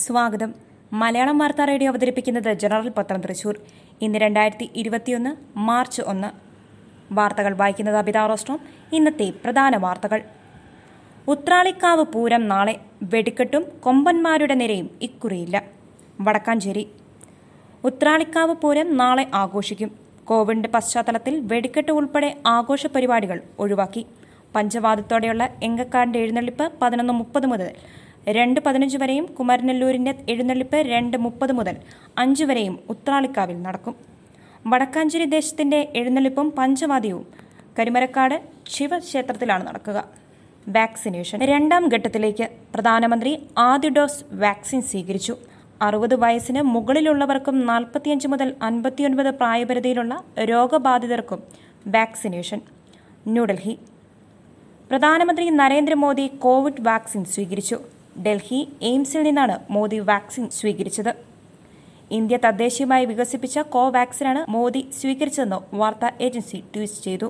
സ്വാഗതം. മലയാളം വാർത്താ റേഡിയോ അവതരിപ്പിക്കുന്നത് ജനറൽ പത്രം തൃശൂർ. ഇന്ന് 2021 മാർച്ച് 1. വാർത്തകൾ വായിക്കുന്നത് അബിത റോസ്ട്രോം. ഇന്നത്തെ പ്രധാന വാർത്തകൾ: ഉത്രാളിക്കാവ് പൂരം നാളെ, വെടിക്കെട്ടും കൊമ്പന്മാരുടെ നിരയും ഇക്കുറിയില്ല. വടക്കാഞ്ചേരി ഉത്രാളിക്കാവ് പൂരം നാളെ ആഘോഷിക്കും. കോവിഡിന്റെ പശ്ചാത്തലത്തിൽ വെടിക്കെട്ട് ഉൾപ്പെടെ ആഘോഷ പരിപാടികൾ ഒഴിവാക്കി. പഞ്ചവാദത്തോടെയുള്ള എങ്കക്കാടിന്റെ എഴുന്നള്ളിപ്പ് 11:30 മുതൽ 2:15 വരെയും കുമരനെല്ലൂരിന്റെ എഴുന്നള്ളിപ്പ് 2:30 മുതൽ 5 വരെയും ഉത്രാളിക്കാവിൽ നടക്കും. വടക്കാഞ്ചേരി ദേശത്തിന്റെ എഴുന്നള്ളിപ്പും പഞ്ചവാദിയവും കരിമരക്കാട് ശിവക്ഷേത്രത്തിലാണ് നടക്കുക. വാക്സിനേഷൻ 2ാം ഘട്ടത്തിലേക്ക്. പ്രധാനമന്ത്രി ആദ്യ ഡോസ് വാക്സിൻ സ്വീകരിച്ചു. 60 വയസ്സിന് മുകളിലുള്ളവർക്കും 45 മുതൽ 59 പ്രായപരിധിയിലുള്ള രോഗബാധിതർക്കും വാക്സിനേഷൻ. ന്യൂഡൽഹി. പ്രധാനമന്ത്രി നരേന്ദ്രമോദി കോവിഡ് വാക്സിൻ സ്വീകരിച്ചു. ഡൽഹി എയിംസിൽ നിന്നാണ് മോദി വാക്സിൻ സ്വീകരിച്ചത്. ഇന്ത്യ തദ്ദേശീയമായി വികസിപ്പിച്ച കോവാക്സിനാണ് മോദി സ്വീകരിച്ചതെന്ന് വാർത്താ ഏജൻസി ട്വീറ്റ് ചെയ്തു.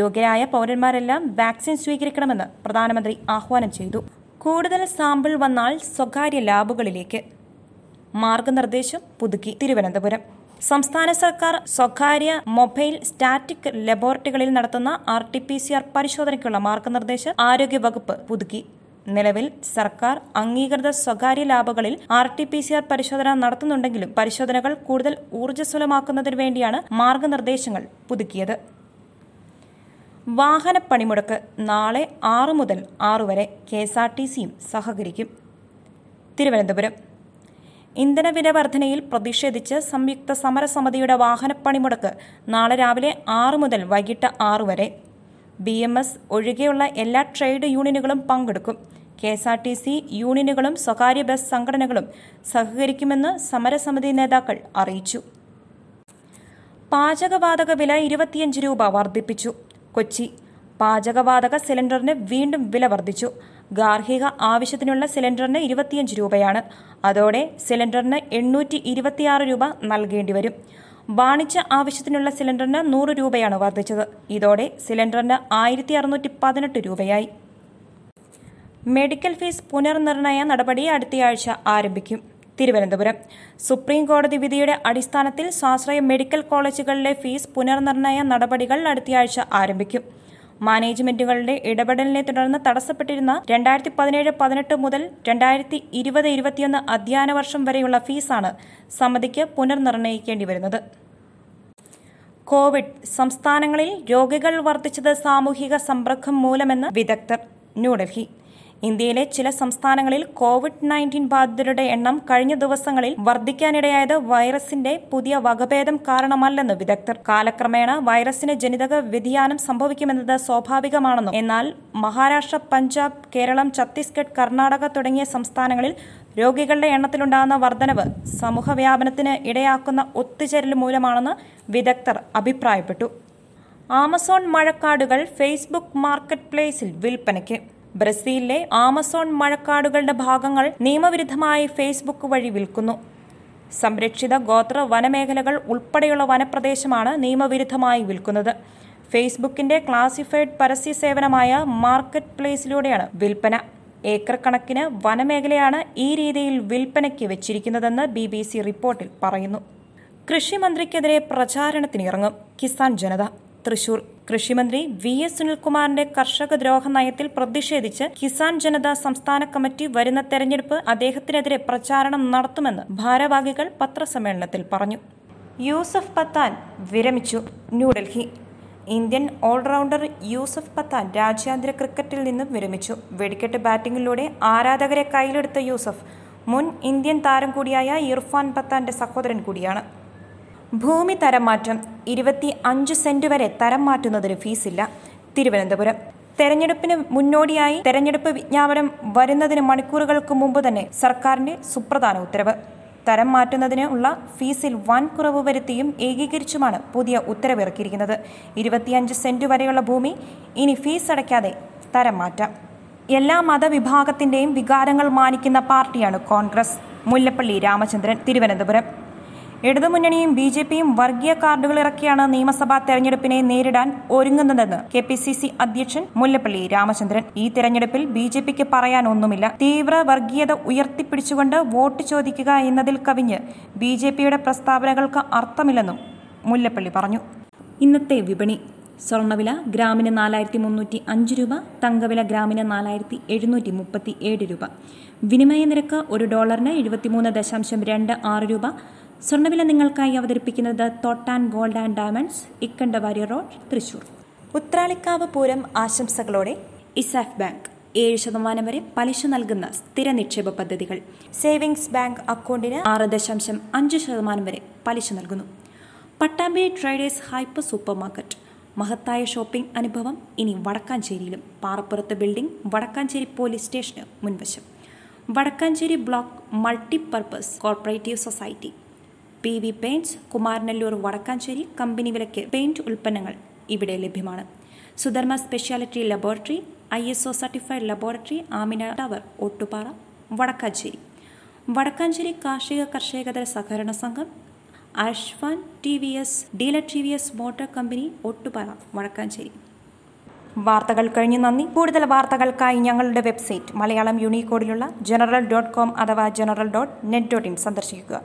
യോഗ്യരായ പൗരന്മാരെല്ലാം വാക്സിൻ സ്വീകരിക്കണമെന്ന് പ്രധാനമന്ത്രി ആഹ്വാനം ചെയ്തു. കൂടുതൽ സാമ്പിൾ വന്നാൽ സ്വകാര്യ ലാബുകളിലേക്ക്. മാർഗനിർദ്ദേശം പുതുക്കി. തിരുവനന്തപുരം സംസ്ഥാന സർക്കാർ സ്വകാര്യ മൊബൈൽ സ്റ്റാറ്റിക് ലബോറട്ടറികളിൽ നടത്തുന്ന RT-PCR പരിശോധനയ്ക്കുള്ള മാർഗനിർദ്ദേശം ആരോഗ്യവകുപ്പ് പുതുക്കി. നിലവിൽ സർക്കാർ അംഗീകൃത സ്വകാര്യ ലാബുകളിൽ RT-PCR പരിശോധന നടത്തുന്നുണ്ടെങ്കിലും പരിശോധനകൾ കൂടുതൽ ഊർജ്ജസ്വലമാക്കുന്നതിന് വേണ്ടിയാണ് മാർഗനിർദ്ദേശങ്ങൾ പുതുക്കിയത്. വാഹന പണിമുടക്ക് നാളെ 6 മുതൽ 6 വരെ. KSRTCയും സഹകരിക്കും. തിരുവനന്തപുരം ഇന്ധനവില വർധനയിൽ പ്രതിഷേധിച്ച് സംയുക്ത സമരസമിതിയുടെ വാഹന പണിമുടക്ക് നാളെ രാവിലെ 6 മുതൽ വൈകിട്ട് 6 വരെ. BMS ഒഴികെയുള്ള എല്ലാ ട്രേഡ് യൂണിയനുകളും പങ്കെടുക്കും. KSRTC യൂണിയനുകളും സ്വകാര്യ ബസ് സംഘടനകളും സഹകരിക്കുമെന്ന് സമരസമിതി നേതാക്കൾ അറിയിച്ചു. പാചകവാതക വില 25 രൂപ വർദ്ധിപ്പിച്ചു. കൊച്ചി പാചകവാതക സിലിണ്ടറിന് വീണ്ടും വില വർദ്ധിച്ചു. ഗാർഹിക ആവശ്യത്തിനുള്ള സിലിണ്ടറിന് 25 രൂപയാണ്. അതോടെ സിലിണ്ടറിന് 826 രൂപ നൽകേണ്ടി വരും. വാണിജ്യ ആവശ്യത്തിനുള്ള സിലിണ്ടറിന് 100 രൂപയാണ് വർദ്ധിച്ചത്. ഇതോടെ സിലിണ്ടറിന് 1618 രൂപയായി. മെഡിക്കൽ ഫീസ് പുനർനിർണയ നടപടി അടുത്തയാഴ്ച ആരംഭിക്കും. തിരുവനന്തപുരം സുപ്രീം കോടതി വിധിയുടെ അടിസ്ഥാനത്തിൽ സ്വാശ്രയ മെഡിക്കൽ കോളേജുകളിലെ ഫീസ് പുനർനിർണയ നടപടികൾ അടുത്തയാഴ്ച ആരംഭിക്കും. മാനേജ്മെന്റുകളുടെ ഇടപെടലിനെ തുടർന്ന് തടസ്സപ്പെട്ടിരുന്ന 2017-18 മുതൽ 2020-21 അധ്യയന വർഷം വരെയുള്ള ഫീസാണ് സമിതിക്ക് പുനർനിർണയിക്കേണ്ടി വരുന്നത്. കോവിഡ് സംസ്ഥാനങ്ങളിൽ രോഗികൾ വർദ്ധിച്ചത് സാമൂഹിക സമ്പർക്കം മൂലമെന്ന് വിദഗ്ധർ. ന്യൂഡൽഹി ഇന്ത്യയിലെ ചില സംസ്ഥാനങ്ങളിൽ COVID-19 ബാധിതരുടെ എണ്ണം കഴിഞ്ഞ ദിവസങ്ങളിൽ വർദ്ധിക്കാനിടയായത് വൈറസിന്റെ പുതിയ വകഭേദം കാരണമല്ലെന്ന് വിദഗ്ധർ. കാലക്രമേണ വൈറസിന് ജനിതക വ്യതിയാനം സംഭവിക്കുമെന്നത് സ്വാഭാവികമാണെന്നും എന്നാൽ മഹാരാഷ്ട്ര, പഞ്ചാബ്, കേരളം, ഛത്തീസ്ഗഡ്, കർണാടക തുടങ്ങിയ സംസ്ഥാനങ്ങളിൽ രോഗികളുടെ എണ്ണത്തിലുണ്ടാകുന്ന വർധനവ് സമൂഹവ്യാപനത്തിന് ഇടയാക്കുന്ന ഒത്തുചേരൽ മൂലമാണെന്ന് വിദഗ്ധർ അഭിപ്രായപ്പെട്ടു. ആമസോൺ മഴക്കാടുകൾ ഫേസ്ബുക്ക് മാർക്കറ്റ് പ്ലേസിൽ വിൽപ്പനയ്ക്ക്. ബ്രസീലിലെ ആമസോൺ മഴക്കാടുകളുടെ ഭാഗങ്ങൾ നിയമവിരുദ്ധമായി ഫേസ്ബുക്ക് വഴി വിൽക്കുന്നു. സംരക്ഷിത ഗോത്ര വനമേഖലകൾ ഉൾപ്പെടെയുള്ള വനപ്രദേശമാണ് നിയമവിരുദ്ധമായി വിൽക്കുന്നത്. ഫേസ്ബുക്കിന്റെ ക്ലാസിഫൈഡ് പരസ്യ സേവനമായ മാർക്കറ്റ് പ്ലേസിലൂടെയാണ് വിൽപ്പന. ഏക്കർ കണക്കിന് വനമേഖലയാണ് ഈ രീതിയിൽ വിൽപ്പനയ്ക്ക് വെച്ചിരിക്കുന്നതെന്ന് BBC റിപ്പോർട്ടിൽ പറയുന്നു. കൃഷിമന്ത്രിക്കെതിരെ പ്രചാരണത്തിനിറങ്ങും കിസാൻ ജനത. തൃശൂർ കൃഷിമന്ത്രി VS സുനിൽകുമാറിന്റെ കർഷക ദ്രോഹ നയത്തിൽ പ്രതിഷേധിച്ച് കിസാൻ ജനത സംസ്ഥാന കമ്മിറ്റി വരുന്ന തെരഞ്ഞെടുപ്പ് അദ്ദേഹത്തിനെതിരെ പ്രചാരണം നടത്തുമെന്ന് ഭാരവാഹികൾ പത്രസമ്മേളനത്തിൽ പറഞ്ഞു. യൂസഫ് പത്താൻ വിരമിച്ചു. ന്യൂഡൽഹി ഇന്ത്യൻ ഓൾറൗണ്ടർ യൂസഫ് പത്താൻ രാജ്യാന്തര ക്രിക്കറ്റിൽ നിന്നും വിരമിച്ചു. വെടിക്കെട്ട് ബാറ്റിംഗിലൂടെ ആരാധകരെ കയ്യിലെടുത്ത യൂസഫ് മുൻ ഇന്ത്യൻ താരം കൂടിയായ ഇർഫാൻ പത്താന്റെ സഹോദരൻ കൂടിയാണ്. ഭൂമി തരം മാറ്റം 25 സെന്റ് വരെ തരം മാറ്റുന്നതിന് ഫീസില്ല. തിരുവനന്തപുരം തെരഞ്ഞെടുപ്പിന് മുന്നോടിയായി തെരഞ്ഞെടുപ്പ് വിജ്ഞാപനം വരുന്നതിന് മണിക്കൂറുകൾക്ക് മുമ്പ് തന്നെ സർക്കാരിന്റെ സുപ്രധാന ഉത്തരവ്. തരം മാറ്റുന്നതിന് ഉള്ള ഫീസിൽ വൻ കുറവ് വരുത്തിയും ഏകീകരിച്ചുമാണ് പുതിയ ഉത്തരവിറക്കിയിരിക്കുന്നത്. 25 സെന്റ് വരെയുള്ള ഭൂമി ഇനി ഫീസ് അടയ്ക്കാതെ തരം മാറ്റാം. എല്ലാ മതവിഭാഗത്തിന്റെയും വികാരങ്ങൾ മാനിക്കുന്ന പാർട്ടിയാണ് കോൺഗ്രസ്. മുല്ലപ്പള്ളി രാമചന്ദ്രൻ. തിരുവനന്തപുരം ഇടതുമുന്നണിയും ബി ജെ പിയും വർഗീയ കാർഡുകൾ ഇറക്കിയാണ് നിയമസഭാ തെരഞ്ഞെടുപ്പിനെ നേരിടാൻ ഒരുങ്ങുന്നതെന്ന് KPCC അധ്യക്ഷൻ മുല്ലപ്പള്ളി രാമചന്ദ്രൻ. ഈ തെരഞ്ഞെടുപ്പിൽ ബി ജെ പിക്ക് പറയാൻ ഒന്നുമില്ല. തീവ്ര വർഗീയത ഉയർത്തിപ്പിടിച്ചുകൊണ്ട് വോട്ട് ചോദിക്കുക എന്നതിൽ കവിഞ്ഞ് ബി ജെ പിയുടെ പ്രസ്താവനകൾക്ക് അർത്ഥമില്ലെന്നും മുല്ലപ്പള്ളി പറഞ്ഞു. ഇന്നത്തെ വിപണി. സ്വർണ്ണവില ഗ്രാമിന് 4305 രൂപ, തങ്കവില ഗ്രാമിന് 4737 രൂപ. വിനിമയ നിരക്ക് $1 73 .26 രൂപ. സ്വർണ്ണവില നിങ്ങൾക്കായി അവതരിപ്പിക്കുന്നത് Thottan gold and diamonds, Ikkandavari road, Thrissur. Uthralikkavu Pooram ആശംസകളോടെ. ഇസാഫ് ബാങ്ക് 7% വരെ പലിശ നൽകുന്ന സ്ഥിര നിക്ഷേപ പദ്ധതികൾ. സേവിങ്സ് ബാങ്ക് അക്കൗണ്ടിന് 6.5% വരെ പലിശ നൽകുന്നു. Pattambi traders hyper super market. മഹത്തായ ഷോപ്പിംഗ് അനുഭവം ഇനി വടക്കാഞ്ചേരിയിലും. പാറപ്പുറത്ത് ബിൽഡിംഗ് വടക്കാഞ്ചേരി പോലീസ് സ്റ്റേഷന് മുൻവശം. Vadakkanchery block multipurpose corporative society. PV paints, Kumaranallur, Vadakkanchery. Company വിലയ്ക്ക് പെയിന്റ് ഉൽപ്പന്നങ്ങൾ ഇവിടെ ലഭ്യമാണ്. Sudharma speciality laboratory, ISO certified laboratory, Amina tower, Ottupara, Vadakkanchery. Vadakkanchery കാർഷിക കർഷകേതര സഹകരണ സംഘം, Ashfan TVS dealer, TVS motor company, Ottupara, Vadakkanchery. വാർത്തകൾ കഴിഞ്ഞു. നന്ദി. കൂടുതൽ വാർത്തകൾക്കായി ഞങ്ങളുടെ വെബ്സൈറ്റ് മലയാളം യൂണിക്കോഡിലുള്ള general.com അഥവാ general.net.in സന്ദർശിക്കുക.